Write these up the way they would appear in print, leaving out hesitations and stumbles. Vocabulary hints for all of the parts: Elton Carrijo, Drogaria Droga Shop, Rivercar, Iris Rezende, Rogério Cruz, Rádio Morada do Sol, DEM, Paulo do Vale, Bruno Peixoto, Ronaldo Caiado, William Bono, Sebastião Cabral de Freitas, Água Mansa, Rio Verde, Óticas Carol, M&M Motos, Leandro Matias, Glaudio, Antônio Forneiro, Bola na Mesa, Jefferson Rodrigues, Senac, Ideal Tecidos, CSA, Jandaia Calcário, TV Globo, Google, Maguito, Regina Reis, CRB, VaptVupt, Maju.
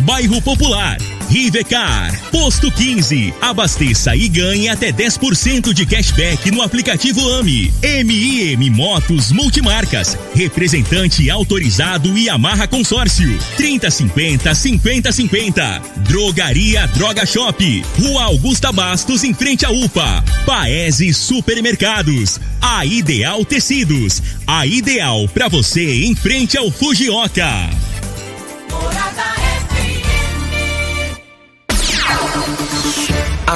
Bairro Popular. Rivercar, posto 15. Abasteça e ganhe até 10% de cashback no aplicativo AMI. M&M Motos Multimarcas, representante autorizado Yamaha Consórcio. 3050-5050. Drogaria Droga Shop. Rua Augusta Bastos, em frente à UPA. Paese Supermercados. A Ideal Tecidos. A Ideal pra você em frente ao Fujioka.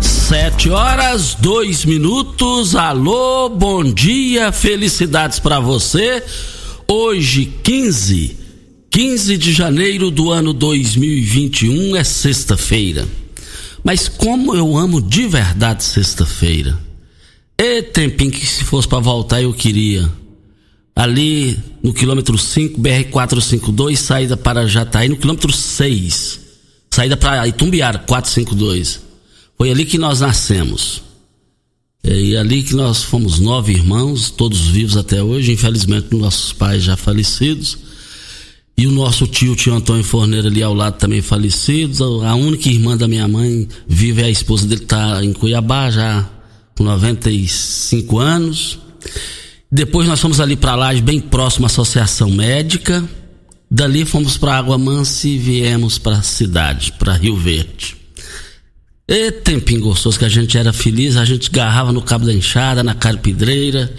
Sete horas, 2 minutos, alô, bom dia, felicidades para você. Hoje, 15 de janeiro do ano 2021, é sexta-feira. Mas como eu amo de verdade sexta-feira. E tempinho que se fosse para voltar eu queria. Ali no quilômetro 5, BR-452, saída para Jataí, no quilômetro 6, saída para Itumbiara, 452. Foi ali que nós nascemos. E ali que nós fomos 9 irmãos, todos vivos até hoje, infelizmente nossos pais já falecidos. E o nosso tio Antônio Forneiro ali ao lado também falecidos. A única irmã da minha mãe vive, a esposa dele está em Cuiabá já com 95 anos. Depois nós fomos ali para lá, bem próximo à Associação Médica. Dali fomos para Água Mansa e viemos para a cidade, para Rio Verde. E tempinho gostoso que a gente era feliz, a gente garrava no cabo da enxada, na carpidreira,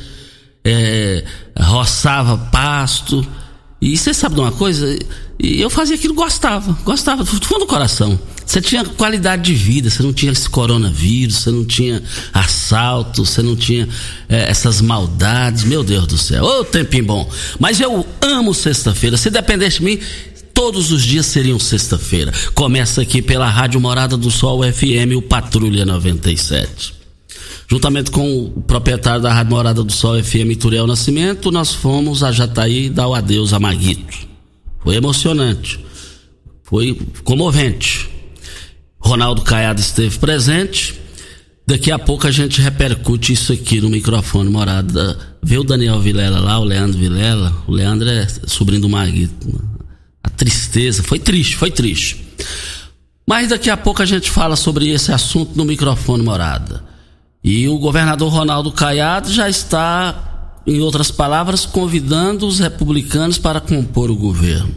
roçava pasto. E você sabe de uma coisa? E eu fazia aquilo, gostava, do fundo do coração. Você tinha qualidade de vida, você não tinha esse coronavírus, você não tinha assalto, você não tinha essas maldades. Meu Deus do céu, ô tempinho bom. Mas eu amo sexta-feira, se dependesse de mim, todos os dias seriam sexta-feira. Começa aqui pela Rádio Morada do Sol FM, o Patrulha 97. Juntamente com o proprietário da Rádio Morada do Sol FM, Ituriel Nascimento, nós fomos a Jataí dar o adeus a Maguito. Foi emocionante. Foi comovente. Ronaldo Caiado esteve presente. Daqui a pouco a gente repercute isso aqui no microfone Morada. Vê o Daniel Vilela lá, o Leandro Vilela. O Leandro é sobrinho do Maguito. A tristeza, foi triste. Mas daqui a pouco a gente fala sobre esse assunto no microfone Morada. E o governador Ronaldo Caiado já está, em outras palavras, convidando os republicanos para compor o governo.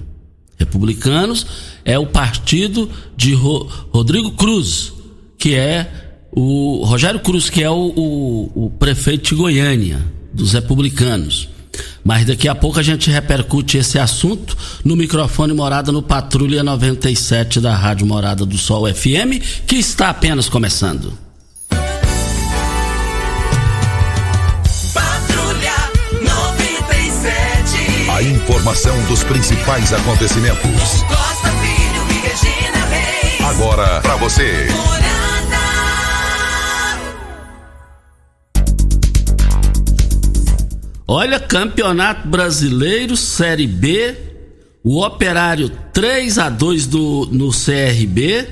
Republicanos é o partido de Rodrigo Cruz, que é o Rogério Cruz, que é o prefeito de Goiânia, dos republicanos. Mas daqui a pouco a gente repercute esse assunto no microfone Morada, no Patrulha 97 da Rádio Morada do Sol FM, que está apenas começando. Patrulha 97. A informação dos principais acontecimentos. Costa Filho e Regina Reis. Agora pra você. Olha, Campeonato Brasileiro, Série B, o Operário 3-2 no CRB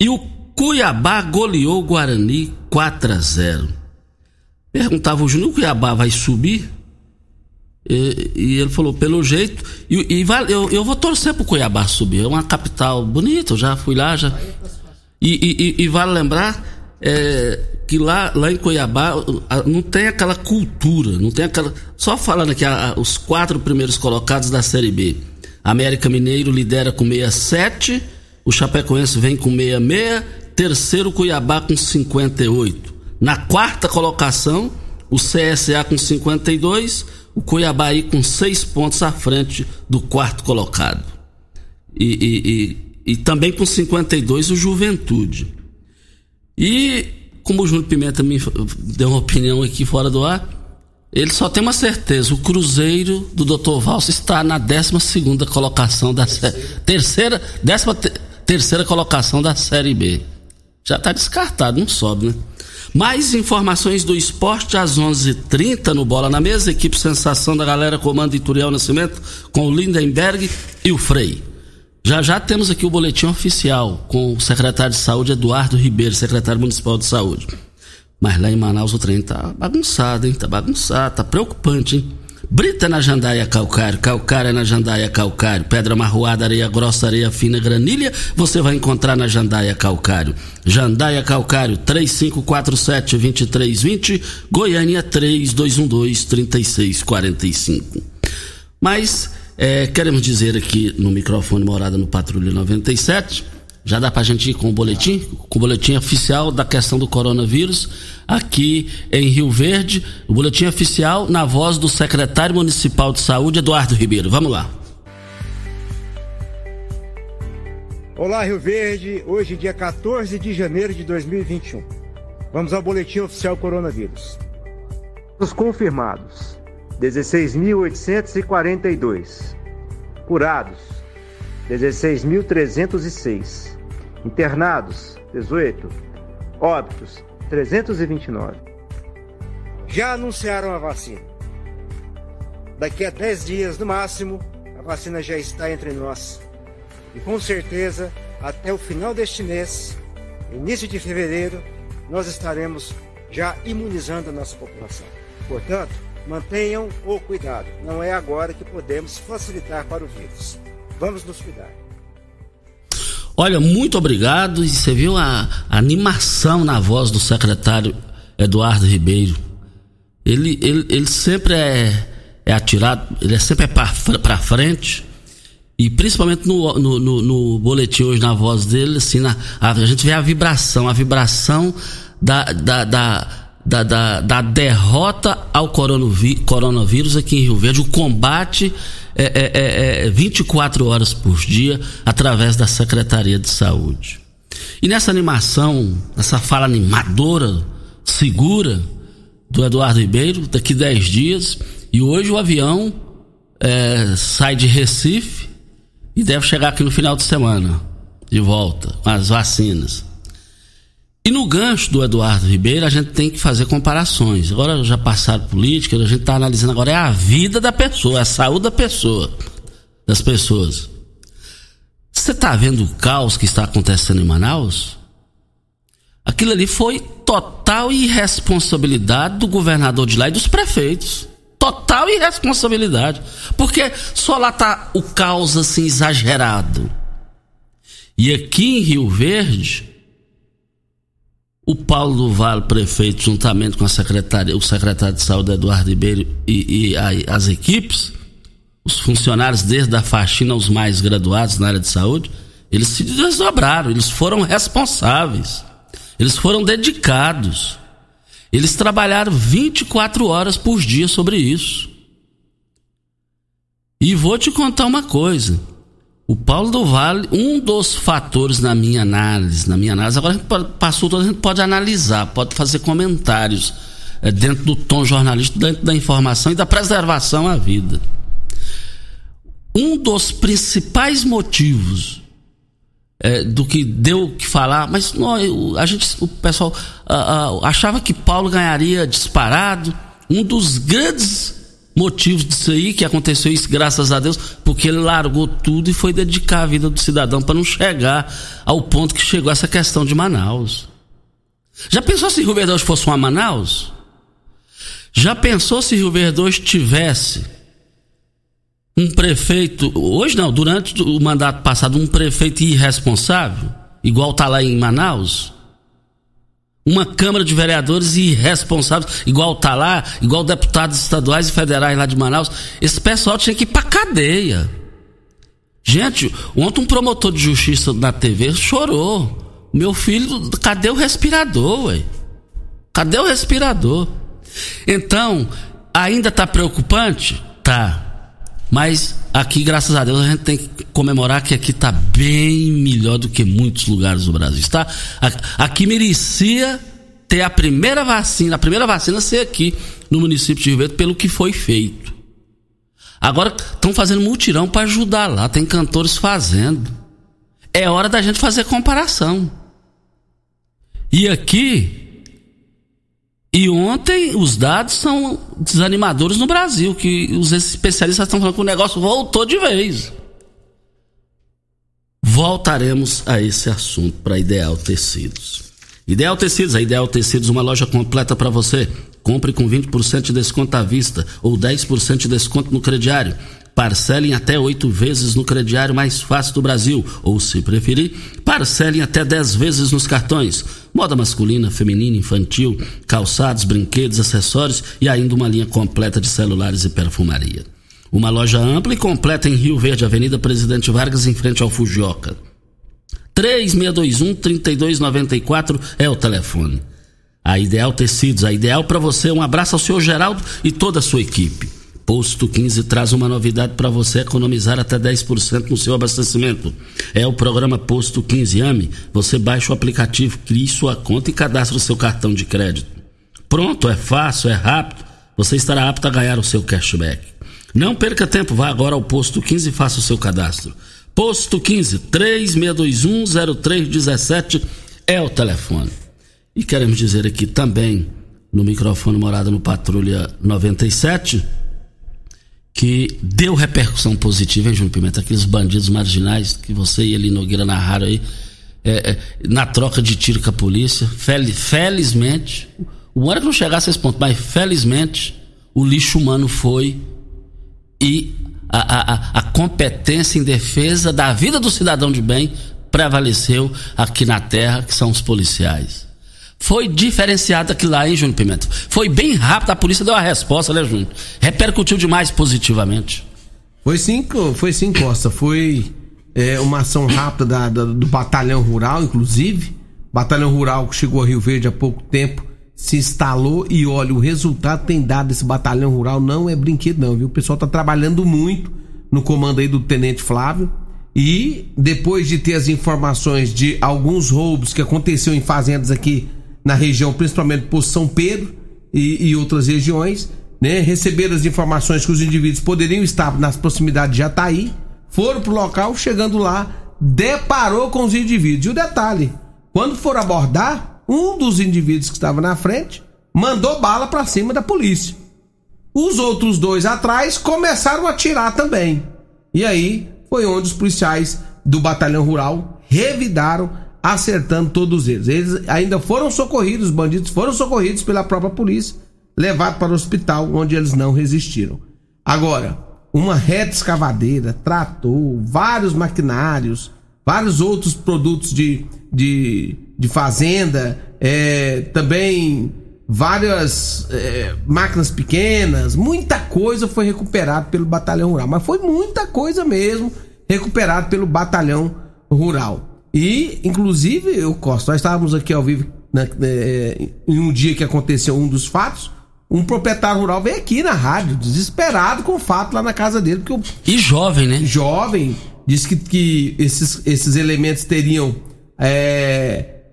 e o Cuiabá goleou o Guarani 4-0. Perguntava o Júnior, o Cuiabá vai subir? E ele falou, pelo jeito, eu vou torcer pro Cuiabá subir, é uma capital bonita, eu já fui lá. E vale lembrar... que lá em Cuiabá não tem aquela cultura, não tem aquela... Só falando aqui, os 4 primeiros colocados da Série B. América Mineiro lidera com 67, o Chapecoense vem com 66, terceiro Cuiabá com 58. Na quarta colocação, o CSA com 52, o Cuiabá aí com 6 pontos à frente do quarto colocado. E também com 52 o Juventude. E... como o Júnior Pimenta me deu uma opinião aqui fora do ar, ele só tem uma certeza, o Cruzeiro do Dr. Valso está na 12ª colocação da Série... Terceira colocação da Série B. Já está descartado, não sobe, né? Mais informações do esporte às 11h30 no Bola na Mesa. Equipe Sensação da Galera comanda Ituriel Nascimento com o Lindenberg e o Frei. Já temos aqui o boletim oficial com o secretário de saúde Eduardo Ribeiro, secretário municipal de saúde. Mas lá em Manaus o trem tá bagunçado, hein? Tá bagunçado, tá preocupante, hein? Brita na Jandaia Calcário, calcária na Jandaia Calcário, pedra marroada, areia grossa, areia fina, granilha, você vai encontrar na Jandaia Calcário. Jandaia Calcário, 3547-2320, Goiânia 3212-3645. Mas... queremos dizer aqui no microfone Morada no Patrulha 97, já dá pra gente ir com o boletim oficial da questão do coronavírus aqui em Rio Verde, o boletim oficial na voz do secretário municipal de saúde, Eduardo Ribeiro. Vamos lá. Olá, Rio Verde, hoje dia 14 de janeiro de 2021. Vamos ao boletim oficial coronavírus. Os confirmados 16.842, curados 16.306, internados 18, óbitos 329. Já anunciaram a vacina. Daqui a 10 dias no máximo, a vacina já está entre nós. E com certeza, até o final deste mês, início de fevereiro, nós estaremos já imunizando a nossa população. Portanto, mantenham o cuidado. Não é agora que podemos facilitar para o vírus. Vamos nos cuidar. Olha, muito obrigado. E você viu a animação na voz do secretário Eduardo Ribeiro. Ele sempre é atirado, ele sempre é para frente. E principalmente no boletim hoje, na voz dele, assim, a gente vê a vibração da derrota ao coronavírus aqui em Rio Verde, o combate 24 horas por dia através da Secretaria de Saúde. E nessa animação, nessa fala animadora, segura, do Eduardo Ribeiro, daqui 10 dias, e hoje o avião sai de Recife e deve chegar aqui no final de semana, de volta, com as vacinas. E no gancho do Eduardo Ribeiro, a gente tem que fazer comparações. Agora já passaram política, a gente está analisando agora a vida da pessoa, a saúde da pessoa, das pessoas. Você está vendo o caos que está acontecendo em Manaus? Aquilo ali foi total irresponsabilidade do governador de lá e dos prefeitos. Total irresponsabilidade. Porque só lá está o caos assim exagerado. E aqui em Rio Verde... o Paulo do Vale, prefeito, juntamente com o secretário de saúde Eduardo Ribeiro e as equipes, os funcionários desde a faxina aos mais graduados na área de saúde, eles se desdobraram, eles foram responsáveis, eles foram dedicados, eles trabalharam 24 horas por dia sobre isso. E vou te contar uma coisa. O Paulo do Vale, um dos fatores na minha análise, agora a gente passou tudo, a gente pode analisar, pode fazer comentários dentro do tom jornalístico, dentro da informação e da preservação à vida. Um dos principais motivos do que deu o que falar, mas o pessoal achava que Paulo ganharia disparado, um dos grandes motivos disso aí, que aconteceu isso, graças a Deus, porque ele largou tudo e foi dedicar a vida do cidadão para não chegar ao ponto que chegou essa questão de Manaus. Já pensou se Rio Verde hoje fosse uma Manaus? Já pensou se Rio Verde hoje tivesse um prefeito, hoje não, durante o mandato passado, um prefeito irresponsável, igual tá lá em Manaus? uma Câmara de Vereadores irresponsáveis, igual tá lá, igual deputados estaduais e federais lá de Manaus. Esse pessoal tinha que ir pra cadeia. Gente, ontem um promotor de justiça na TV chorou. Meu filho, cadê o respirador, ué? Cadê o respirador? Então, ainda tá preocupante? Tá. Mas aqui, graças a Deus, a gente tem que comemorar que aqui tá bem melhor do que muitos lugares do Brasil, tá? Aqui merecia ter a primeira vacina ser aqui no município de Rio Verde, pelo que foi feito. Agora estão fazendo mutirão para ajudar lá, tem cantores fazendo. É hora da gente fazer comparação. E aqui... E ontem os dados são desanimadores no Brasil, que os especialistas estão falando que o negócio voltou de vez. Voltaremos a esse assunto para Ideal Tecidos. Ideal Tecidos, a Ideal Tecidos, uma loja completa para você. Compre com 20% de desconto à vista ou 10% de desconto no crediário. Parcelem até 8 vezes no crediário mais fácil do Brasil, ou se preferir, parcelem até 10 vezes nos cartões. Moda masculina, feminina, infantil, calçados, brinquedos, acessórios e ainda uma linha completa de celulares e perfumaria. Uma loja ampla e completa em Rio Verde, Avenida Presidente Vargas, em frente ao Fujioka. 3621-3294 é o telefone. A Ideal Tecidos, a ideal para você. Um abraço ao senhor Geraldo e toda a sua equipe. Posto 15 traz uma novidade para você economizar até 10% no seu abastecimento. É o programa Posto 15. Ame, você baixa o aplicativo, crie sua conta e cadastra o seu cartão de crédito. Pronto, é fácil, é rápido, você estará apto a ganhar o seu cashback. Não perca tempo, vá agora ao Posto 15 e faça o seu cadastro. Posto 15, 3621-0317 é o telefone. E queremos dizer aqui também, no microfone Morada no Patrulha 97... que deu repercussão positiva, hein, Júnior Pimenta? Aqueles bandidos marginais que você e ele Nogueira narraram aí, na troca de tiro com a polícia. Felizmente, o ano que não chegasse a esse ponto, mas felizmente, o lixo humano foi, e a competência em defesa da vida do cidadão de bem prevaleceu aqui na terra, que são os policiais. Foi diferenciado aquilo lá, hein, Júnior Pimenta? Foi bem rápido, a polícia deu a resposta, né, Júnior? Repercutiu demais positivamente. Foi sim, Costa. Foi uma ação rápida do Batalhão Rural, inclusive. Batalhão Rural que chegou a Rio Verde há pouco tempo, se instalou e, olha, o resultado tem dado esse Batalhão Rural não é brinquedo não, viu? O pessoal tá trabalhando muito no comando aí do Tenente Flávio. E depois de ter as informações de alguns roubos que aconteceu em fazendas aqui na região, principalmente por São Pedro e outras regiões, né? Receberam as informações que os indivíduos poderiam estar nas proximidades de Jataí, foram pro local, chegando lá, deparou com os indivíduos. E o detalhe, quando foram abordar, um dos indivíduos que estava na frente mandou bala para cima da polícia. Os outros dois atrás começaram a atirar também. E aí foi onde os policiais do Batalhão Rural revidaram, acertando todos eles. Eles ainda foram socorridos, os bandidos foram socorridos pela própria polícia, levados para o hospital, onde eles não resistiram. Agora, uma reta escavadeira, trator, vários maquinários, vários outros produtos de fazenda, também várias máquinas pequenas, muita coisa foi recuperada pelo Batalhão Rural, mas foi muita coisa mesmo recuperada pelo Batalhão Rural. E, inclusive, eu, Costa, nós estávamos aqui ao vivo em um dia que aconteceu um dos fatos, um proprietário rural veio aqui na rádio, desesperado com o fato lá na casa dele. E jovem, né? Jovem, disse que esses elementos teriam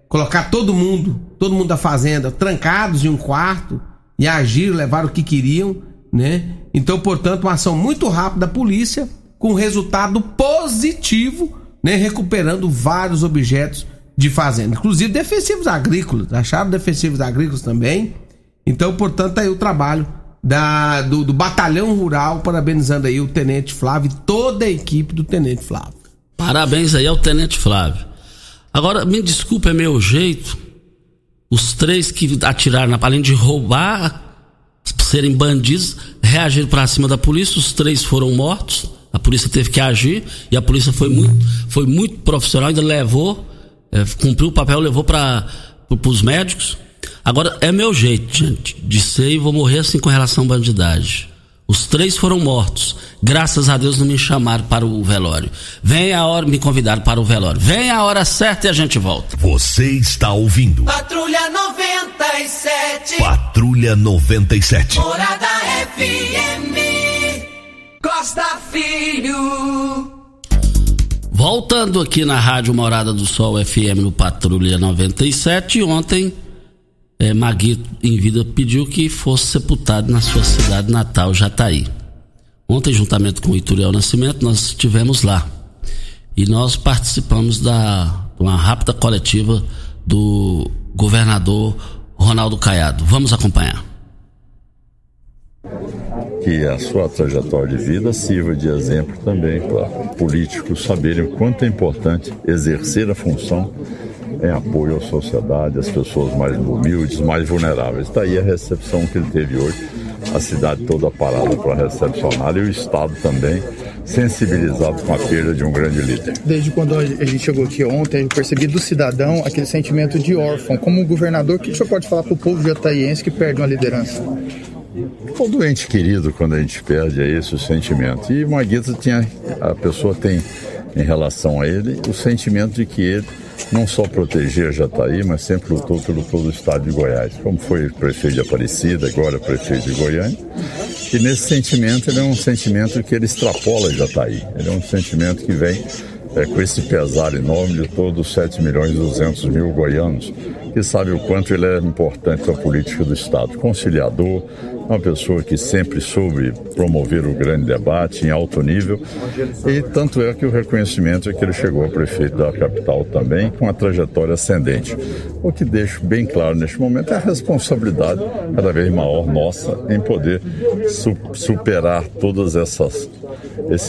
colocar todo mundo da fazenda, trancados em um quarto, e agiram, levaram o que queriam, né? Então, portanto, uma ação muito rápida da polícia, com resultado positivo, né, recuperando vários objetos de fazenda, inclusive defensivos agrícolas, acharam defensivos agrícolas também. Então, portanto, aí o trabalho do Batalhão Rural, parabenizando aí o Tenente Flávio e toda a equipe do Tenente Flávio. Parabéns aí ao Tenente Flávio. Agora, me desculpa, é meu jeito, os três que atiraram, além de roubar, serem bandidos, reagiram para cima da polícia, os três foram mortos. A polícia teve que agir e a polícia foi muito profissional, ainda levou, cumpriu o papel, levou para para os médicos. Agora, é meu jeito, gente, de ser e vou morrer assim com relação à bandidagem. Os 3 foram mortos. Graças a Deus não me chamaram para o velório. Vem a hora, me convidaram para o velório. Vem a hora certa e a gente volta. Você está ouvindo Patrulha 97. Patrulha 97. Morada FM. Costa Filho. Voltando aqui na Rádio Morada do Sol FM no Patrulha 97. Ontem, Maguito, em vida, pediu que fosse sepultado na sua cidade natal, Jataí. Ontem, juntamente com o Ituriel Nascimento, nós estivemos lá. E nós participamos de uma rápida coletiva do governador Ronaldo Caiado. Vamos acompanhar. Que a sua trajetória de vida sirva de exemplo também para políticos saberem o quanto é importante exercer a função em apoio à sociedade, às pessoas mais humildes, mais vulneráveis. Está aí a recepção que ele teve hoje, a cidade toda parada para recepcionar e o Estado também sensibilizado com a perda de um grande líder. Desde quando a gente chegou aqui ontem, eu percebi do cidadão aquele sentimento de órfão. Como governador, o que o senhor pode falar para o povo jataiense que perde uma liderança? Todo ente querido, quando a gente perde, é esse o sentimento. E Maguito tinha, a pessoa tem, em relação a ele, o sentimento de que ele não só protegia Jataí, mas sempre lutou pelo todo o estado de Goiás, como foi prefeito de Aparecida, agora prefeito de Goiânia. E nesse sentimento, ele é um sentimento que ele extrapola Jataí. Ele é um sentimento que vem com esse pesar enorme de todos os 7.200.000 goianos, que sabe o quanto ele é importante para a política do estado. Conciliador, uma pessoa que sempre soube promover o grande debate em alto nível, e tanto é que o reconhecimento é que ele chegou a prefeito da capital também com a trajetória ascendente. O que deixo bem claro neste momento é a responsabilidade cada vez maior nossa em poder superar todas esse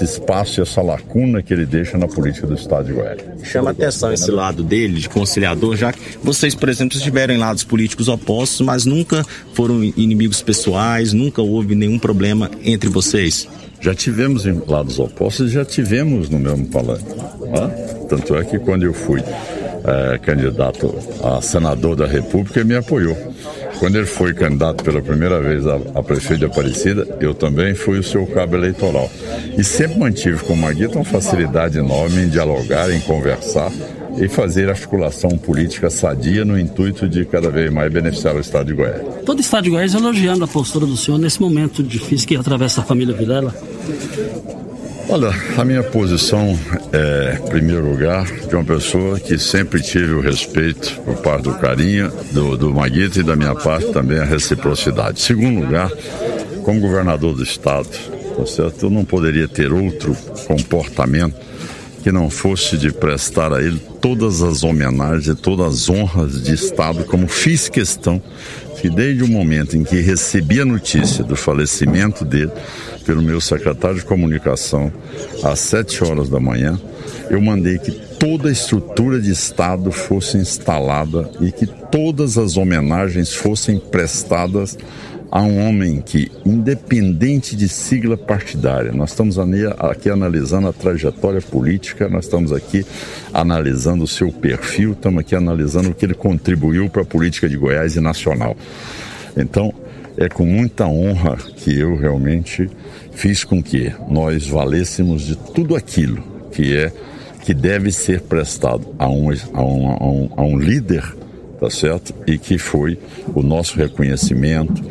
espaço e essa lacuna que ele deixa na política do estado de Goiás. Chama atenção esse lado dele de conciliador, já que vocês, por exemplo, estiveram em lados políticos opostos, mas nunca foram inimigos pessoais. Nunca houve nenhum problema entre vocês? Já tivemos em lados opostos, já tivemos no mesmo palanque. Tanto é que quando eu fui candidato a senador da República, ele me apoiou. Quando ele foi candidato pela primeira vez a prefeito de Aparecida, eu também fui o seu cabo eleitoral. E sempre mantive com o Maguito uma facilidade enorme em dialogar, em conversar e fazer articulação política sadia no intuito de cada vez mais beneficiar o estado de Goiás. Todo o estado de Goiás elogiando a postura do senhor nesse momento difícil que atravessa a família Vilela. Olha, a minha posição é, em primeiro lugar, de uma pessoa que sempre tive o respeito por parte do carinho, do Maguito, e da minha parte também a reciprocidade. Em segundo lugar, como governador do estado, tá certo? Eu não poderia ter outro comportamento que não fosse de prestar a ele todas as homenagens, todas as honras de estado, como fiz questão que desde o momento em que recebi a notícia do falecimento dele pelo meu secretário de comunicação às 7h, eu mandei que toda a estrutura de estado fosse instalada e que todas as homenagens fossem prestadas a um homem que, independente de sigla partidária, nós estamos aqui analisando a trajetória política, nós estamos aqui analisando o seu perfil, estamos aqui analisando o que ele contribuiu para a política de Goiás e nacional. Então, é com muita honra que eu realmente fiz com que nós valêssemos de tudo aquilo que deve ser prestado a um líder, tá certo? E que foi o nosso reconhecimento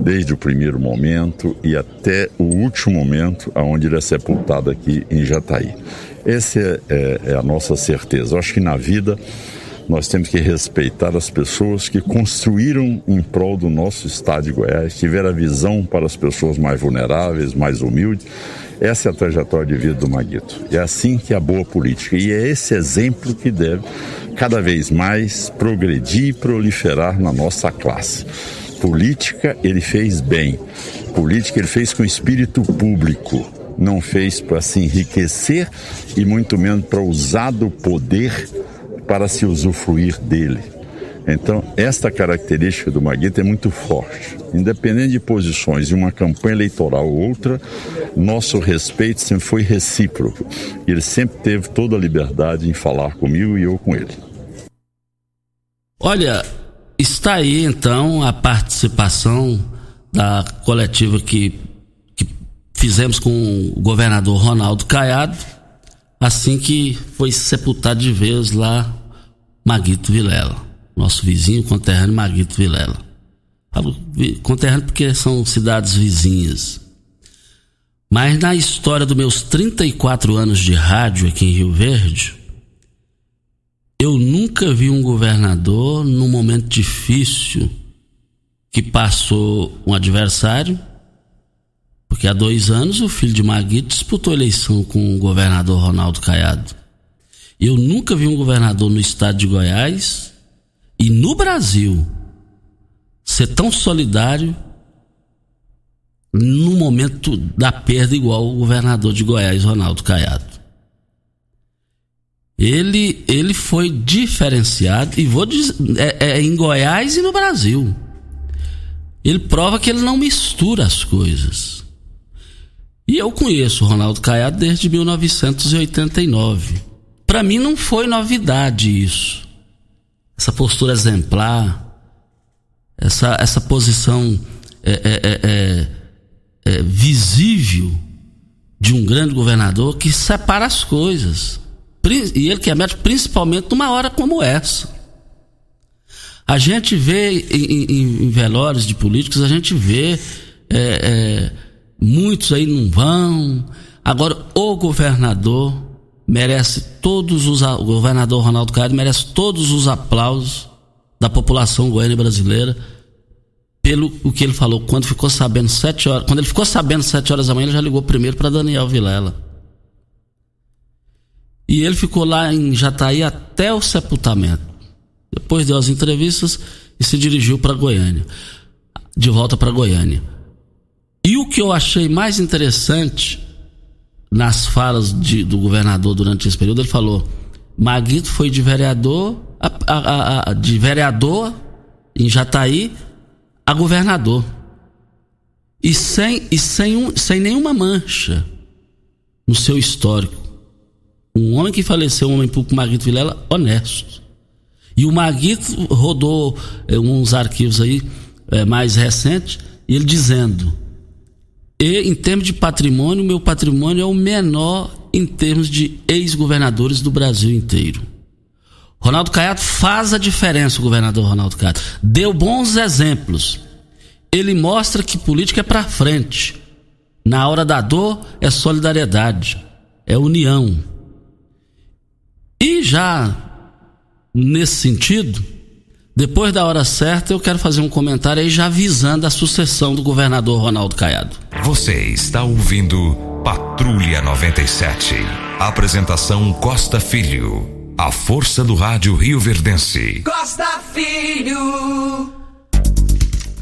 desde o primeiro momento e até o último momento, onde ele é sepultado aqui em Jataí. Essa é a nossa certeza. Eu acho que na vida nós temos que respeitar as pessoas que construíram em prol do nosso estado de Goiás, tiveram a visão para as pessoas mais vulneráveis, mais humildes. Essa é a trajetória de vida do Maguito. É assim que é a boa política. E é esse exemplo que deve, cada vez mais, progredir e proliferar na nossa classe. Política ele fez bem. Política ele fez com espírito público. Não fez para se enriquecer e muito menos para usar do poder para se usufruir dele. Então, esta característica do Maguito é muito forte. Independente de posições, de uma campanha eleitoral ou outra, nosso respeito sempre foi recíproco. Ele sempre teve toda a liberdade em falar comigo e eu com ele. Olha, está aí então a participação da coletiva que fizemos com o governador Ronaldo Caiado, assim que foi sepultado de vez lá Maguito Vilela, nosso vizinho conterrâneo Maguito Vilela. Conterrâneo porque são cidades vizinhas. Mas na história dos meus 34 anos de rádio aqui em Rio Verde, eu nunca vi um governador num momento difícil que passou um adversário, porque há 2 anos o filho de Maguito disputou a eleição com o governador Ronaldo Caiado. Eu nunca vi um governador no estado de Goiás e no Brasil ser tão solidário no momento da perda igual o governador de Goiás, Ronaldo Caiado. Ele foi diferenciado, e vou dizer, em Goiás e no Brasil. Ele prova que ele não mistura as coisas. E eu conheço o Ronaldo Caiado desde 1989. Para mim não foi novidade isso. Essa postura exemplar, essa posição visível de um grande governador que separa as coisas. E ele que é médico, principalmente numa hora como essa. A gente vê em velórios de políticos, a gente vê muitos aí não vão. Agora, o governador merece o governador Ronaldo Caiado merece todos os aplausos da população goiana e brasileira pelo o que ele falou. Quando ele ficou sabendo 7 horas da manhã, ele já ligou primeiro para Daniel Vilela. E ele ficou lá em Jataí até o sepultamento. Depois deu as entrevistas e se dirigiu para Goiânia. De volta para Goiânia. E o que eu achei mais interessante nas falas do governador durante esse período, ele falou: Maguito foi de vereador em Jataí a governador. E sem nenhuma mancha no seu histórico. Um homem que faleceu, um homem público, Maguito Vilela, honesto. E o Maguito rodou uns arquivos aí mais recentes, e ele dizendo: em termos de patrimônio, meu patrimônio é o menor em termos de ex-governadores do Brasil inteiro. Ronaldo Caiado faz a diferença, o governador Ronaldo Caiado. Deu bons exemplos. Ele mostra que política é pra frente. Na hora da dor, é solidariedade, é união. E já nesse sentido, depois da hora certa, eu quero fazer um comentário aí já avisando a sucessão do governador Ronaldo Caiado. Você está ouvindo Patrulha 97. Apresentação Costa Filho. A força do rádio rioverdense. Costa Filho.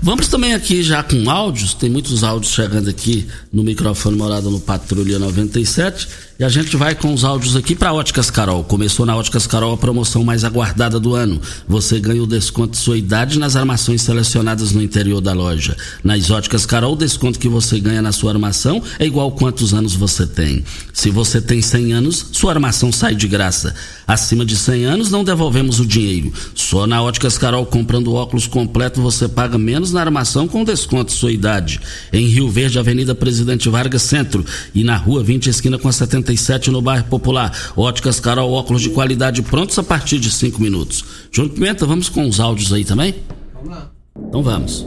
Vamos também aqui já com áudios, tem muitos áudios chegando aqui no microfone Morada no Patrulha 97, e a gente vai com os áudios aqui para Óticas Carol. Começou na Óticas Carol a promoção mais aguardada do ano. Você ganha o desconto de sua idade nas armações selecionadas no interior da loja. Nas Óticas Carol, o desconto que você ganha na sua armação é igual a quantos anos você tem. Se você tem 100 anos, sua armação sai de graça. Acima de 100 anos, não devolvemos o dinheiro. Só na Óticas Carol, comprando óculos completo, você paga menos na armação com desconto de sua idade. Em Rio Verde, Avenida Presidente Vargas Centro, e na Rua 20, esquina com a 77, no bairro Popular. Óticas Carol, óculos de qualidade prontos a partir de 5 minutos. Júnior Pimenta, vamos com os áudios aí também? Vamos lá. Então vamos.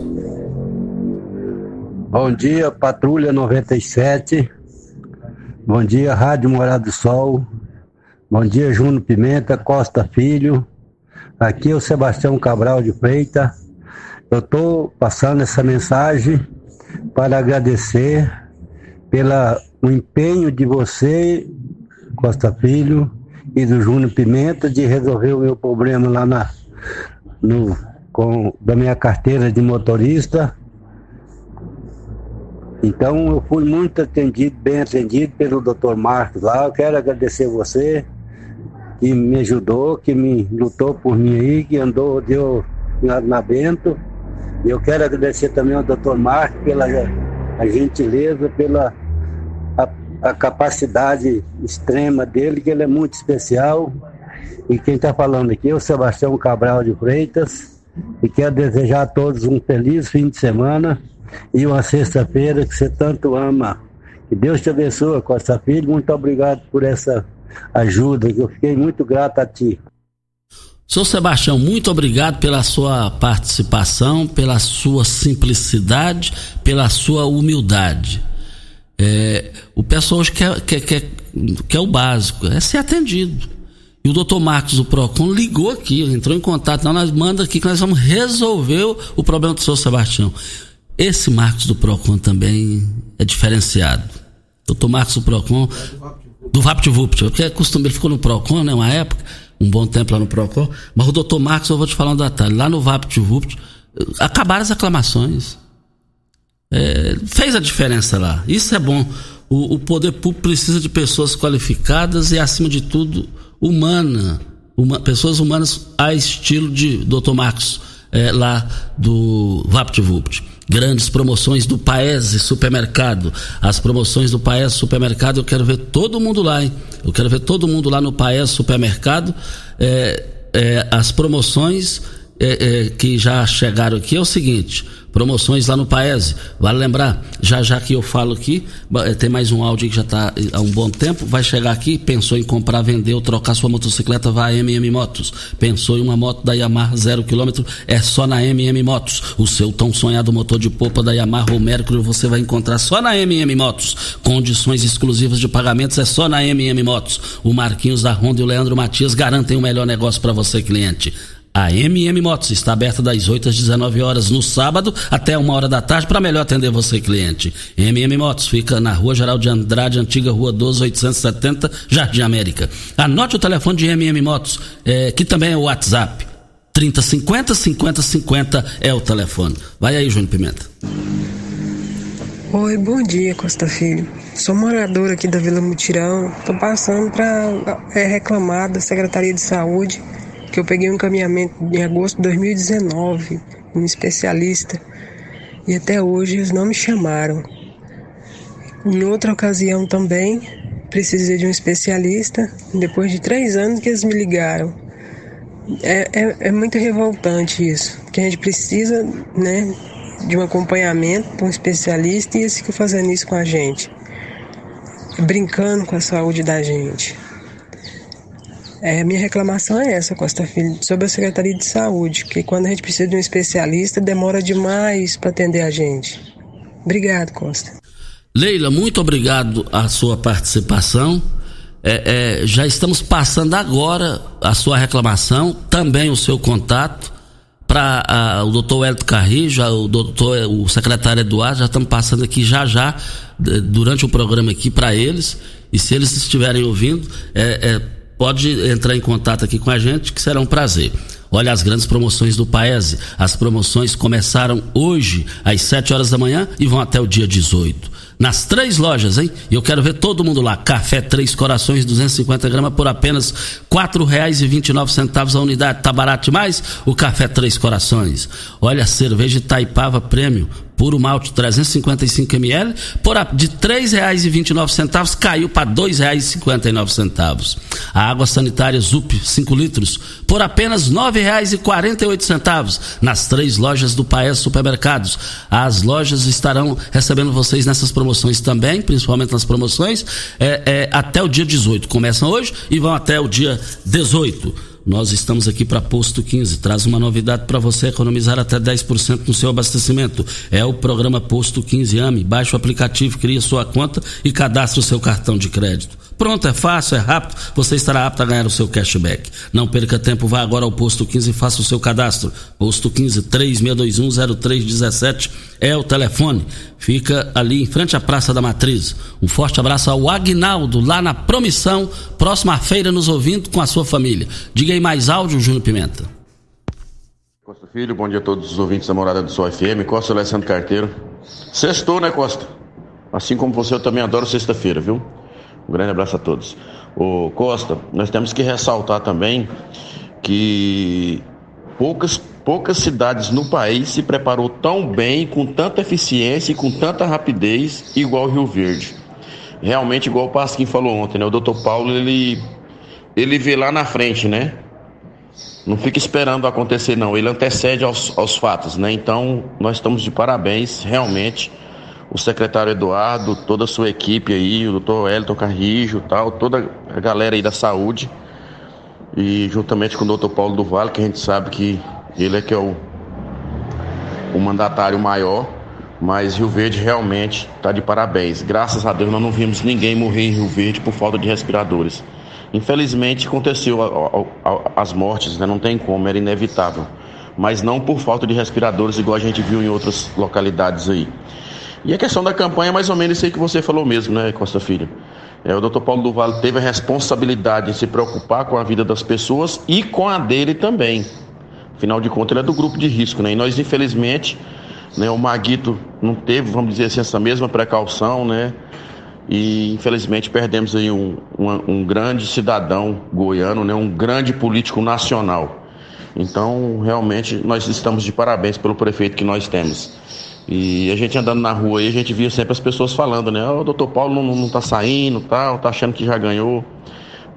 Bom dia, Patrulha 97. Bom dia, Rádio Morada do Sol. Bom dia, Júnior Pimenta, Costa Filho. Aqui é o Sebastião Cabral de Freitas. Eu estou passando essa mensagem para agradecer pelo empenho de você, Costa Filho, e do Júnior Pimenta, de resolver o meu problema lá da minha carteira de motorista. Então eu fui muito atendido, bem atendido pelo Dr. Marcos lá. Eu quero agradecer você, que me ajudou, que me lutou por mim aí, que andou, deu na Bento. Eu quero agradecer também ao Dr. Marcos pela a gentileza, pela a capacidade extrema dele, que ele é muito especial. E quem está falando aqui é o Sebastião Cabral de Freitas. E quero desejar a todos um feliz fim de semana e uma sexta-feira que você tanto ama. Que Deus te abençoe, Costa Filho. Muito obrigado por essa ajuda, que eu fiquei muito grato a ti. Seu Sebastião, muito obrigado pela sua participação, pela sua simplicidade, pela sua humildade. O pessoal hoje quer o básico, é ser atendido. E o doutor Marcos do Procon ligou aqui, entrou em contato, nós manda aqui que nós vamos resolver o problema do seu Sebastião. Esse Marcos do Procon também é diferenciado. Doutor Marcos do Procon, do VaptVupt, porque é costume, ele ficou no Procon, né, uma época, um bom tempo lá no Procon, mas o doutor Marcos, eu vou te falar um detalhe, lá no VaptVupt, acabaram as aclamações. Fez a diferença lá, isso é bom. O poder público precisa de pessoas qualificadas e, acima de tudo, pessoas humanas a estilo de Dr. Marcos lá do VaptVupt. Grandes promoções do Paese Supermercado. As promoções do Paese Supermercado, eu quero ver todo mundo lá, hein? Eu quero ver todo mundo lá no Paese Supermercado. As promoções que já chegaram aqui é o seguinte: promoções lá no Paese, vale lembrar, já que eu falo aqui, tem mais um áudio que já está há um bom tempo, vai chegar aqui, pensou em comprar, vender ou trocar sua motocicleta, vai a M&M Motos. Pensou em uma moto da Yamaha 0 km, é só na M&M Motos. O seu tão sonhado motor de popa da Yamaha ou Mercury você vai encontrar só na M&M Motos. Condições exclusivas de pagamentos é só na M&M Motos. O Marquinhos da Honda e o Leandro Matias garantem o melhor negócio para você, cliente. A M&M Motos está aberta das 8 às 19 horas no sábado até 1 hora da tarde para melhor atender você, cliente. M&M Motos fica na Rua Geral de Andrade, antiga Rua 12, 870, Jardim América. Anote o telefone de M&M Motos, que também é o WhatsApp. 3050-5050 é o telefone. Vai aí, Júnior Pimenta. Oi, bom dia, Costa Filho. Sou moradora aqui da Vila Mutirão. Estou passando para reclamar da Secretaria de Saúde, que eu peguei um encaminhamento em agosto de 2019, um especialista, e até hoje eles não me chamaram. Em outra ocasião também, precisei de um especialista, depois de 3 anos que eles me ligaram. É muito revoltante isso, porque a gente precisa, né, de um acompanhamento de um especialista, e eles ficam fazendo isso com a gente, brincando com a saúde da gente. Minha reclamação é essa, Costa Filho, sobre a Secretaria de Saúde, que quando a gente precisa de um especialista, demora demais para atender a gente. Obrigado, Costa. Leila, muito obrigado a sua participação. Já estamos passando agora a sua reclamação, também o seu contato, para o doutor Hélio Carrijo, o secretário Eduardo, já estamos passando aqui já, durante o programa aqui para eles, e se eles estiverem ouvindo, pode entrar em contato aqui com a gente, que será um prazer. Olha as grandes promoções do Paese. As promoções começaram hoje, às 7 horas da manhã, e vão até o dia 18. Nas 3 lojas, hein? E eu quero ver todo mundo lá. Café 3 Corações, 250 gramas, por apenas R$ 4,29 a unidade. Tá barato demais? O Café 3 Corações. Olha a cerveja Itaipava Prêmio, puro malte, 355 ml, de R$ 3,29 caiu para R$ 2,59. A água sanitária Zup, 5 litros, por apenas R$ 9,48 nas 3 lojas do Paese Supermercados. As lojas estarão recebendo vocês nessas promoções também, principalmente nas promoções, até o dia 18. Começam hoje e vão até o dia 18. Nós estamos aqui para Posto 15, traz uma novidade para você economizar até 10% no seu abastecimento. É o programa Posto 15 AME. Baixe o aplicativo, cria sua conta e cadastre o seu cartão de crédito. Pronto, é fácil, é rápido, você estará apto a ganhar o seu cashback. Não perca tempo, vá agora ao Posto 15 e faça o seu cadastro. Posto 15, 36210317 é o telefone. Fica ali em frente à Praça da Matriz. Um forte abraço ao Agnaldo, lá na Promissão, próxima feira, nos ouvindo com a sua família. Diga aí mais áudio, Júnior Pimenta. Costa Filho, bom dia a todos os ouvintes da Morada do Sol FM. Costa Alessandro Carteiro. Sextou, né, Costa? Assim como você, eu também adoro sexta-feira, viu? Um grande abraço a todos. Ô, Costa, nós temos que ressaltar também que poucas cidades no país se preparou tão bem, com tanta eficiência e com tanta rapidez, igual Rio Verde. Realmente, igual o Pasquim falou ontem, né? O doutor Paulo, ele ele vê lá na frente, né? Não fica esperando acontecer, não. Ele antecede aos fatos, né? Então, nós estamos de parabéns, realmente. O secretário Eduardo, toda a sua equipe aí, o doutor Elton Carrijo, tal, toda a galera aí da saúde. E juntamente com o doutor Paulo do Vale, que a gente sabe que ele é que é o mandatário maior. Mas Rio Verde realmente está de parabéns. Graças a Deus, nós não vimos ninguém morrer em Rio Verde por falta de respiradores. Infelizmente aconteceu as mortes, né? Não tem como, era inevitável. Mas não por falta de respiradores, igual a gente viu em outras localidades aí. E a questão da campanha é mais ou menos isso aí que você falou mesmo, né, Costa Filho? O doutor Paulo do Vale teve a responsabilidade de se preocupar com a vida das pessoas e com a dele também. Afinal de contas, ele é do grupo de risco, né? E nós, infelizmente, né, o Maguito não teve, vamos dizer assim, essa mesma precaução, né? E infelizmente perdemos aí um grande cidadão goiano, né? Um grande político nacional. Então, realmente, nós estamos de parabéns pelo prefeito que nós temos. E a gente andando na rua aí, a gente via sempre as pessoas falando, né? O doutor Paulo não tá saindo, tal, tá achando que já ganhou.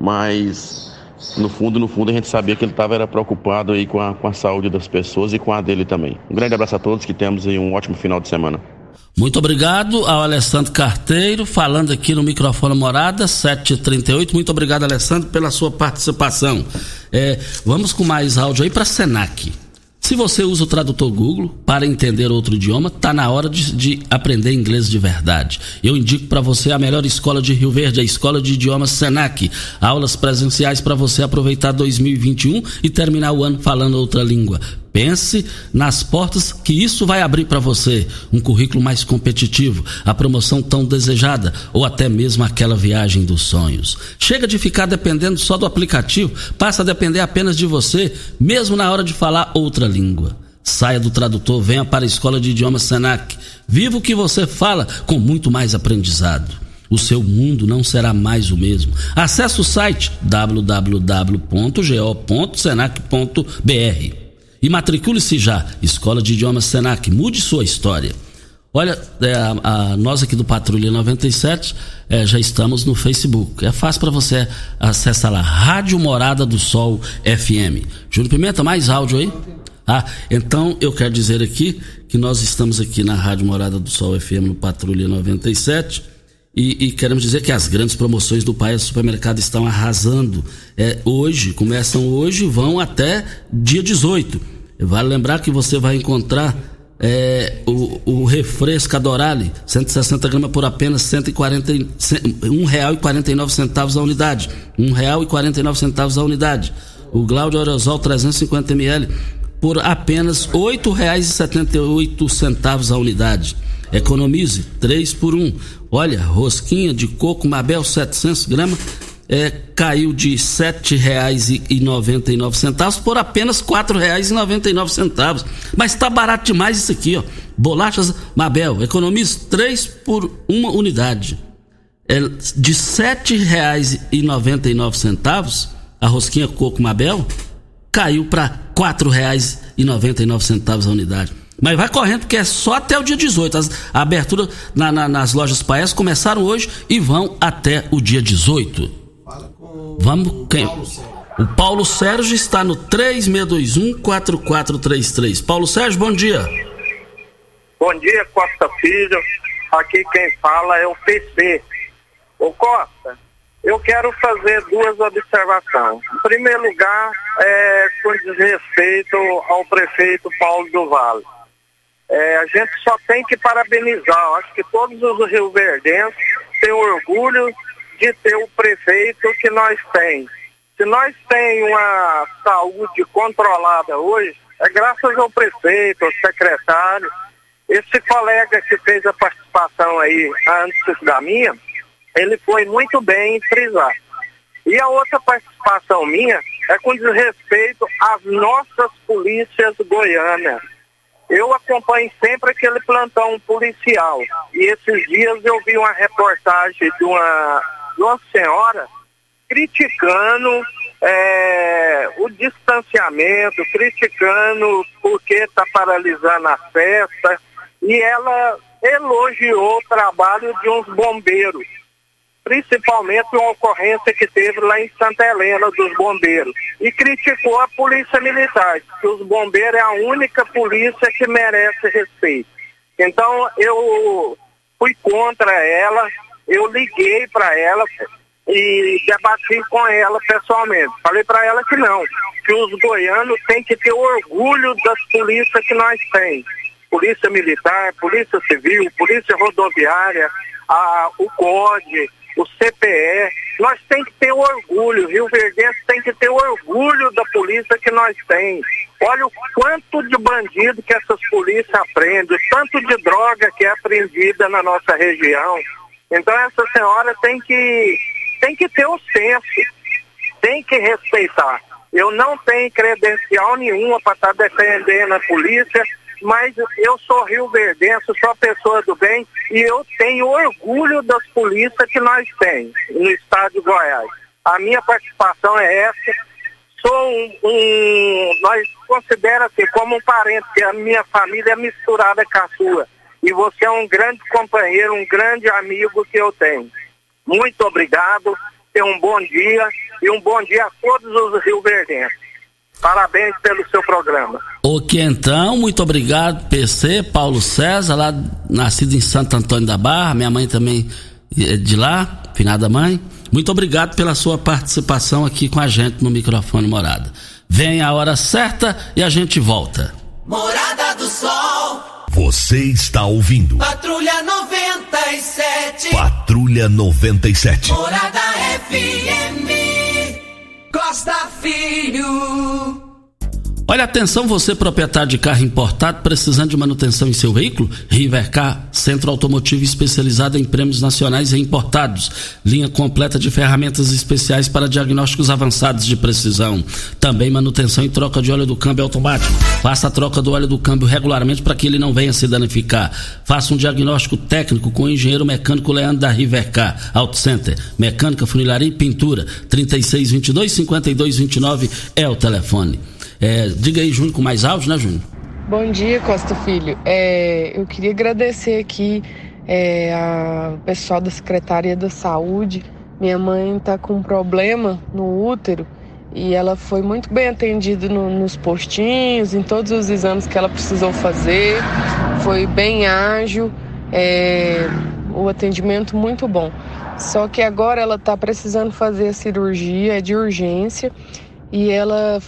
Mas, no fundo, a gente sabia que ele era preocupado aí com a saúde das pessoas e com a dele também. Um grande abraço a todos, que temos aí um ótimo final de semana. Muito obrigado ao Alessandro Carteiro, falando aqui no microfone Morada, 7h38. Muito obrigado, Alessandro, pela sua participação. Vamos com mais áudio aí para Senac. Se você usa o tradutor Google para entender outro idioma, está na hora de aprender inglês de verdade. Eu indico para você a melhor escola de Rio Verde, a Escola de Idiomas Senac. Aulas presenciais para você aproveitar 2021 e terminar o ano falando outra língua. Pense nas portas que isso vai abrir para você. Um currículo mais competitivo, a promoção tão desejada ou até mesmo aquela viagem dos sonhos. Chega de ficar dependendo só do aplicativo, passa a depender apenas de você, mesmo na hora de falar outra língua. Saia do tradutor, venha para a Escola de Idiomas Senac. Viva o que você fala com muito mais aprendizado. O seu mundo não será mais o mesmo. Acesse o site www.go.senac.br. E matricule-se já, Escola de Idiomas Senac, mude sua história. Olha, nós aqui do Patrulha 97 já estamos no Facebook. É fácil para você acessar lá, Rádio Morada do Sol FM. Júnior Pimenta, mais áudio aí? Ah, então eu quero dizer aqui que nós estamos aqui na Rádio Morada do Sol FM, no Patrulha 97. E queremos dizer que as grandes promoções do Paese Supermercados estão arrasando. Hoje, começam hoje e vão até dia 18. Vale lembrar que você vai encontrar o refresco Adorale, 160 gramas por apenas R$ 1,49 a unidade. R$ 1,49 a unidade. O Glaudio Aerosol 350ml por apenas R$ 8,78 a unidade. Economize 3x1. Olha, rosquinha de coco Mabel 700 gramas caiu de R$ 7,99 por apenas R$ 4,99. Mas tá barato demais isso aqui, ó. Bolachas Mabel, economize 3x1 unidade. De R$ 7,99 a rosquinha coco Mabel caiu para R$ 4,99 a unidade. Mas vai correndo, porque é só até o dia 18. A abertura nas lojas Paese começaram hoje e vão até o dia 18. Vamos, quem? O Paulo Sérgio está no 3621-4433. Paulo Sérgio, bom dia. Bom dia, Costa Filho. Aqui quem fala é o PC. Ô Costa, eu quero fazer duas observações. Em primeiro lugar, com desrespeito ao prefeito Paulo do Vale. A gente só tem que parabenizar. Eu acho que todos os rioverdenses têm orgulho de ter o prefeito que nós temos. Se nós temos uma saúde controlada hoje, é graças ao prefeito, ao secretário. Esse colega que fez a participação aí antes da minha, ele foi muito bem frisado. E a outra participação minha é com desrespeito às nossas polícias goianas. Eu acompanho sempre aquele plantão policial. E esses dias eu vi uma reportagem de uma senhora criticando o distanciamento, criticando porque está paralisando a festa. E ela elogiou o trabalho de uns bombeiros. principalmente uma ocorrência que teve lá em Santa Helena dos bombeiros, e criticou a polícia militar, que os bombeiros é a única polícia que merece respeito. Então eu fui contra ela, eu liguei para ela e debati com ela pessoalmente. Falei para ela que não, que os goianos têm que ter orgulho das polícias que nós temos. Polícia militar, polícia civil, polícia rodoviária, o COD, o CPE. Nós temos que ter orgulho, Rio Verdense tem que ter orgulho da polícia que nós temos. Olha o quanto de bandido que essas polícias aprendem, o tanto de droga que é apreendida na nossa região. Então essa senhora tem que ter o senso, tem que respeitar. Eu não tenho credencial nenhuma para estar defendendo a polícia, mas eu sou rio-verdense, sou pessoa do bem e eu tenho orgulho das polícias que nós temos no estado de Goiás. A minha participação é essa. Nós considera-se como um parente, porque a minha família é misturada com a sua. E você é um grande companheiro, um grande amigo que eu tenho. Muito obrigado, tenha um bom dia e um bom dia a todos os rio-verdenses. Parabéns pelo seu programa. Ok, então, muito obrigado, PC, Paulo César, lá nascido em Santo Antônio da Barra, minha mãe também é de lá, finada mãe. Muito obrigado pela sua participação aqui com a gente no microfone Morada. Vem a hora certa e a gente volta. Morada do Sol. Você está ouvindo Patrulha 97. Patrulha 97. Morada FM. Costa Filho. Olha, atenção, você proprietário de carro importado, precisando de manutenção em seu veículo? Rivercar, centro automotivo especializado em prêmios nacionais e importados. Linha completa de ferramentas especiais para diagnósticos avançados de precisão. Também manutenção e troca de óleo do câmbio automático. Faça a troca do óleo do câmbio regularmente para que ele não venha se danificar. Faça um diagnóstico técnico com o engenheiro mecânico Leandro da Rivercar Auto Center. Mecânica, funilaria e pintura. 3622-5229 é o telefone. Diga aí, Júnior, com mais áudio, né, Júnior? Bom dia, Costa Filho. Eu queria agradecer aqui ao pessoal da Secretaria da Saúde. Minha mãe está com um problema no útero e ela foi muito bem atendida nos postinhos, em todos os exames que ela precisou fazer. Foi bem ágil, o atendimento muito bom. Só que agora ela está precisando fazer a cirurgia, é de urgência. E ela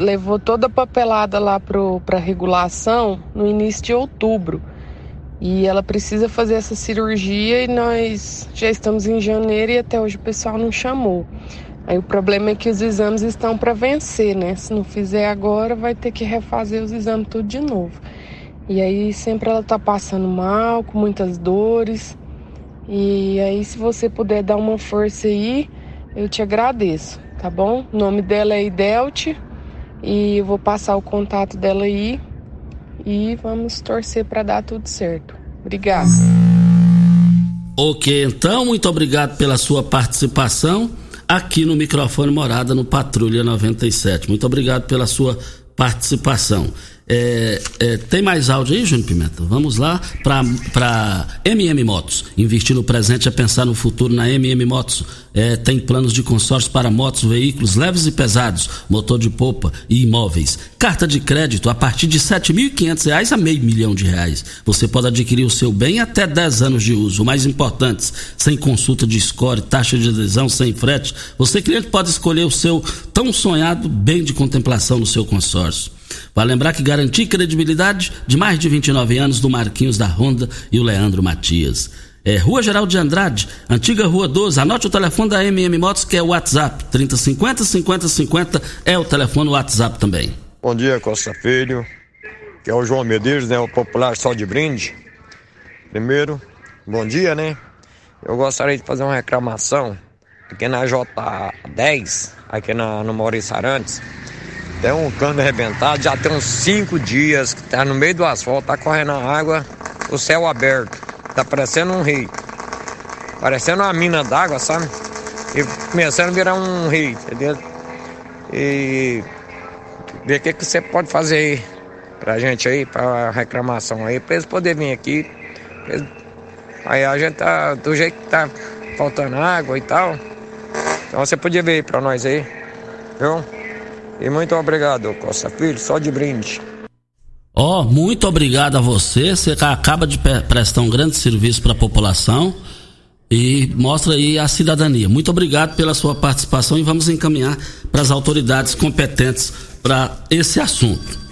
levou toda a papelada lá para regulação no início de outubro. E ela precisa fazer essa cirurgia e nós já estamos em janeiro e até hoje o pessoal não chamou. Aí o problema é que os exames estão para vencer, né? Se não fizer agora, vai ter que refazer os exames tudo de novo. E aí sempre ela tá passando mal, com muitas dores. E aí se você puder dar uma força aí, eu te agradeço. Tá bom? O nome dela é Idelte e eu vou passar o contato dela aí e vamos torcer para dar tudo certo. Obrigado. Ok, então, muito obrigado pela sua participação aqui no microfone Morada no Patrulha 97. Muito obrigado pela sua participação. Tem mais áudio aí, Júnior Pimenta? Vamos lá para M&M Motos. Investir no presente é pensar no futuro na M&M Motos. Tem planos de consórcio para motos, veículos leves e pesados, motor de popa e imóveis. Carta de crédito a partir de R$7.500 a R$500.000. Você pode adquirir o seu bem até 10 anos de uso. O mais importante, sem consulta de score, taxa de adesão, sem frete. Você, cliente, pode escolher o seu tão sonhado bem de contemplação no seu consórcio. Vai lembrar que garantir credibilidade de mais de 29 anos do Marquinhos da Ronda e o Leandro Matias. Rua Geraldo de Andrade, antiga Rua 12. Anote o telefone da M&M Motos, que é o WhatsApp 3050-5050, é o telefone WhatsApp também. Bom dia, Costa Filho, que é o João Medeiros, né, o popular Sol de Brinde. Primeiro, bom dia, né? Eu gostaria de fazer uma reclamação aqui na J10, aqui no Maurício Arantes. Tem um cano arrebentado, já tem uns 5 dias que tá no meio do asfalto, tá correndo a água, o céu aberto, tá parecendo um rio, parecendo uma mina d'água, sabe? E começando a virar um rio, entendeu? E ver o que você pode fazer aí pra gente aí, pra reclamação aí, pra eles poderem vir aqui. Aí a gente tá do jeito que tá, faltando água e tal. Então você podia ver para nós aí, viu? E muito obrigado, Costa Filho, só de brinde. Ó, muito obrigado a você. Você acaba de prestar um grande serviço para a população e mostra aí a cidadania. Muito obrigado pela sua participação e vamos encaminhar para as autoridades competentes para esse assunto.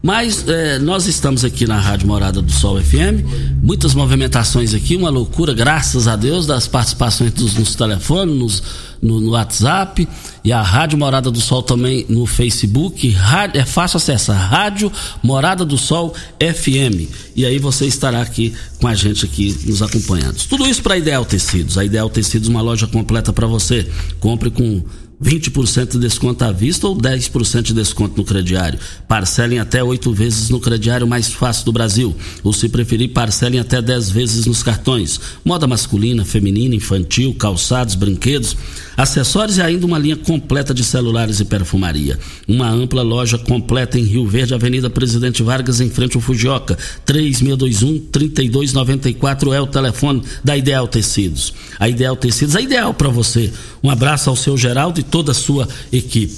Mas nós estamos aqui na Rádio Morada do Sol FM, muitas movimentações aqui, uma loucura, graças a Deus, das participações nos telefones, no WhatsApp, e a Rádio Morada do Sol também no Facebook. É fácil acessar, Rádio Morada do Sol FM, e aí você estará aqui com a gente aqui nos acompanhando. Tudo isso para Ideal Tecidos. A Ideal Tecidos é uma loja completa para você. Compre com 20% de desconto à vista ou 10% de desconto no crediário. Parcelem até 8 vezes no crediário mais fácil do Brasil. Ou, se preferir, parcelem até 10 vezes nos cartões. Moda masculina, feminina, infantil, calçados, brinquedos, acessórios e ainda uma linha completa de celulares e perfumaria. Uma ampla loja completa em Rio Verde, Avenida Presidente Vargas, em frente ao Fujioka. 3621-3294 é o telefone da Ideal Tecidos. A Ideal Tecidos é ideal para você. Um abraço ao seu Geraldo e toda a sua equipe.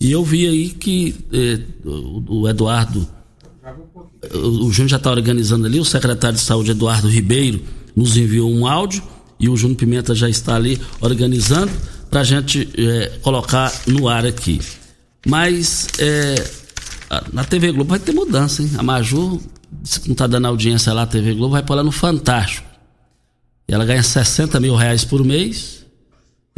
E eu vi aí que o Eduardo, o Júnior já está organizando ali, o secretário de saúde Eduardo Ribeiro nos enviou um áudio e o Júnior Pimenta já está ali organizando para a gente colocar no ar aqui. Mas na TV Globo vai ter mudança, hein? A Maju disse que não está dando audiência lá, a TV Globo vai pôr lá no Fantástico. E ela ganha R$60 mil por mês.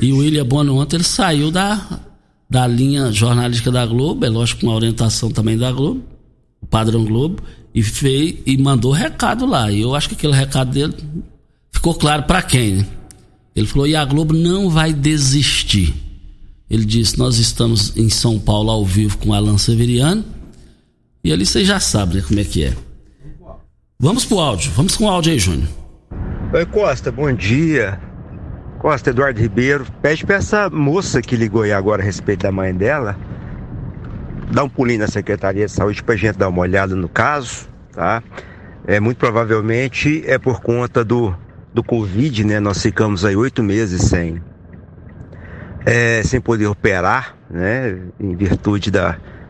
E o William Bono ontem ele saiu da linha jornalística da Globo, é lógico, com a orientação também da Globo, o padrão Globo, e mandou recado lá. E eu acho que aquele recado dele ficou claro para quem, né? Ele falou: e a Globo não vai desistir. Ele disse: nós estamos em São Paulo ao vivo com Alan Severiano. E ali vocês já sabem, né, como é que é. Vamos pro áudio, vamos com o áudio aí, Júnior. Oi, Costa, bom dia. Costa, Eduardo Ribeiro, pede pra essa moça que ligou aí agora a respeito da mãe dela, dá um pulinho na Secretaria de Saúde pra gente dar uma olhada no caso, tá? Muito provavelmente é por conta do Covid, né? Nós ficamos aí 8 meses sem poder operar, né? Em virtude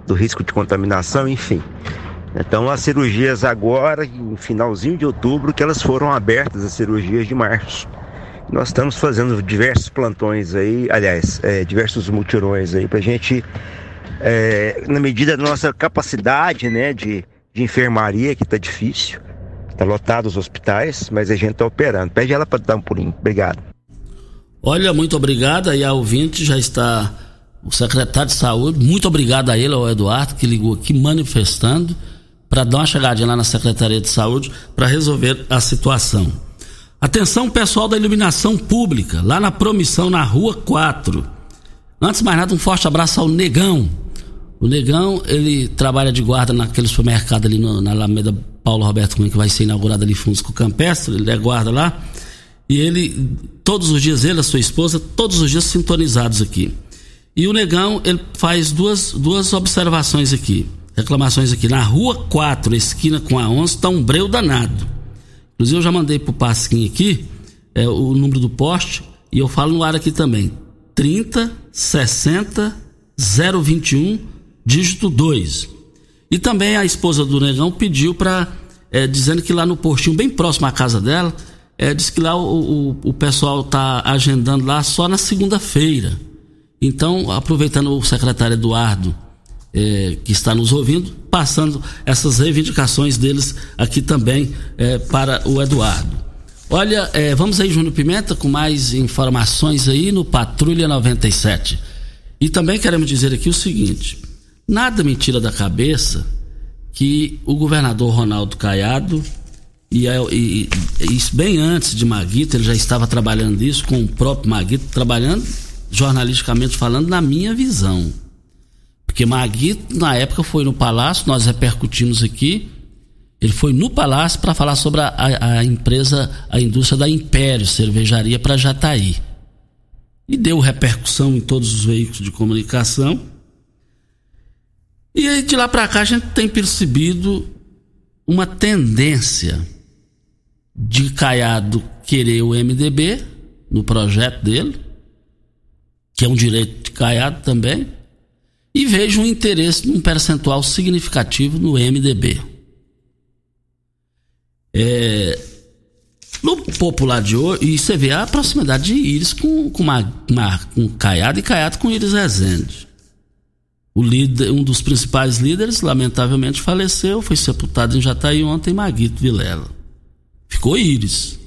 do risco de contaminação, enfim. Então as cirurgias agora, no finalzinho de outubro, que elas foram abertas, as cirurgias de março. Nós estamos fazendo diversos plantões aí, aliás, diversos mutirões aí, pra gente, na medida da nossa capacidade, né, de enfermaria, que tá difícil, tá lotado os hospitais, mas a gente tá operando. Pede ela pra dar um pulinho. Obrigado. Olha, muito obrigado aí a ouvinte, já está o secretário de saúde, muito obrigado a ele, ao Eduardo, que ligou aqui manifestando, pra dar uma chegadinha lá na Secretaria de Saúde, pra resolver a situação. Atenção, pessoal da iluminação pública, lá na Promissão, na Rua 4. Antes de mais nada, um forte abraço ao Negão. O Negão, ele trabalha de guarda naquele supermercado ali na Alameda Paulo Roberto Cunha, que vai ser inaugurado ali fundo com o Campestre, ele é guarda lá. E ele, todos os dias, ele e a sua esposa, todos os dias sintonizados aqui. E o Negão, ele faz duas observações aqui, reclamações aqui. Na Rua 4, esquina com a 11, está um breu danado. Inclusive eu já mandei pro Pasquim aqui o número do poste e eu falo no ar aqui também: 30 60 021, dígito 2. E também a esposa do Negão pediu para dizendo que lá no postinho bem próximo à casa dela, diz que lá o pessoal tá agendando lá só na segunda-feira. Então, aproveitando o secretário Eduardo que está nos ouvindo, passando essas reivindicações deles aqui também para o Eduardo. Olha, vamos aí, Júnior Pimenta, com mais informações aí no Patrulha 97. E também queremos dizer aqui o seguinte: nada me tira da cabeça que o governador Ronaldo Caiado, e isso bem antes de Maguito, ele já estava trabalhando isso com o próprio Maguito, trabalhando jornalisticamente falando, na minha visão. Porque Maguito, na época, foi no Palácio, nós repercutimos aqui, ele foi no Palácio para falar sobre a empresa, a indústria da Império, cervejaria para Jataí. E deu repercussão em todos os veículos de comunicação. E aí, de lá para cá, a gente tem percebido uma tendência de Caiado querer o MDB, no projeto dele, que é um direito de Caiado também, e vejo um interesse num percentual significativo no MDB. No popular de hoje, e você vê a proximidade de Iris com Caiado e Caiado com Iris Rezende. O líder, um dos principais líderes, lamentavelmente faleceu, foi sepultado em Jataí ontem, Maguito Vilela. Ficou Iris.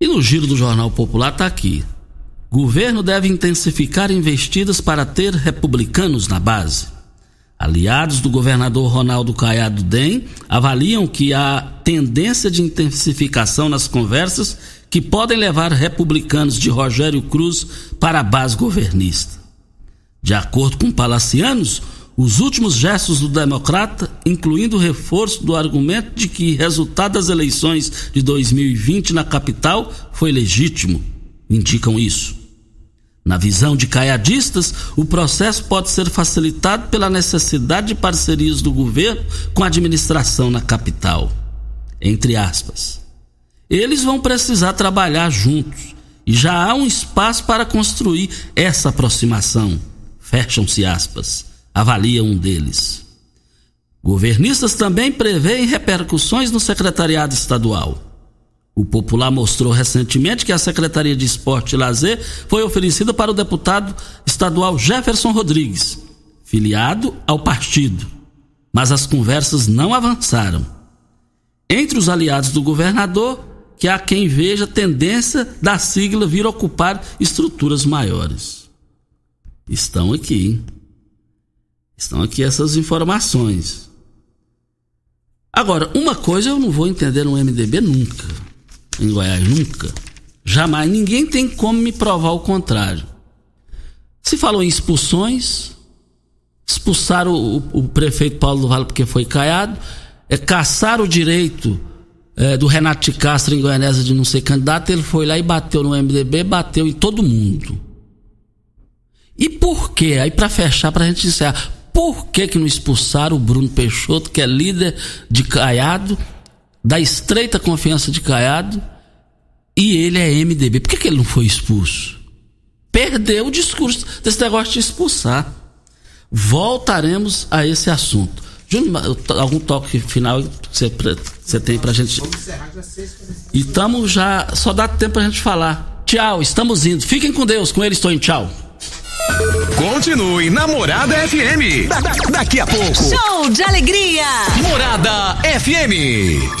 E no giro do Jornal Popular está aqui: governo deve intensificar investidas para ter republicanos na base. Aliados do governador Ronaldo Caiado DEM avaliam que há tendência de intensificação nas conversas que podem levar republicanos de Rogério Cruz para a base governista. De acordo com palacianos, os últimos gestos do democrata, incluindo o reforço do argumento de que resultado das eleições de 2020 na capital foi legítimo, indicam isso. Na visão de caiadistas, o processo pode ser facilitado pela necessidade de parcerias do governo com a administração na capital. Entre aspas. Eles vão precisar trabalhar juntos e já há um espaço para construir essa aproximação. Fecham-se aspas. Avalia um deles. Governistas também preveem repercussões no secretariado estadual. O Popular mostrou recentemente que a Secretaria de Esporte e Lazer foi oferecida para o deputado estadual Jefferson Rodrigues, filiado ao partido, mas as conversas não avançaram. Entre os aliados do governador, que há quem veja tendência da sigla vir ocupar estruturas maiores. Estão aqui, hein? Estão aqui essas informações. Agora, uma coisa eu não vou entender no MDB nunca. Em Goiás, nunca. Jamais. Ninguém tem como me provar o contrário. Se falou em expulsões, expulsaram o prefeito Paulo do Vale porque foi Caiado, caçaram o direito do Renato de Castro em Goianésia de não ser candidato, ele foi lá e bateu no MDB, bateu em todo mundo. E por quê? Aí pra fechar, pra gente encerrar, por que que não expulsaram o Bruno Peixoto, que é líder de Caiado, da estreita confiança de Caiado, e ele é MDB? Por que que ele não foi expulso? Perdeu o discurso desse negócio de expulsar. Voltaremos a esse assunto. Júnior, algum toque final que você tem pra gente? E estamos já, só dá tempo pra gente falar. Tchau, estamos indo. Fiquem com Deus, com ele estou indo, tchau. Continue na Morada FM. Daqui a pouco. Show de alegria. Morada FM.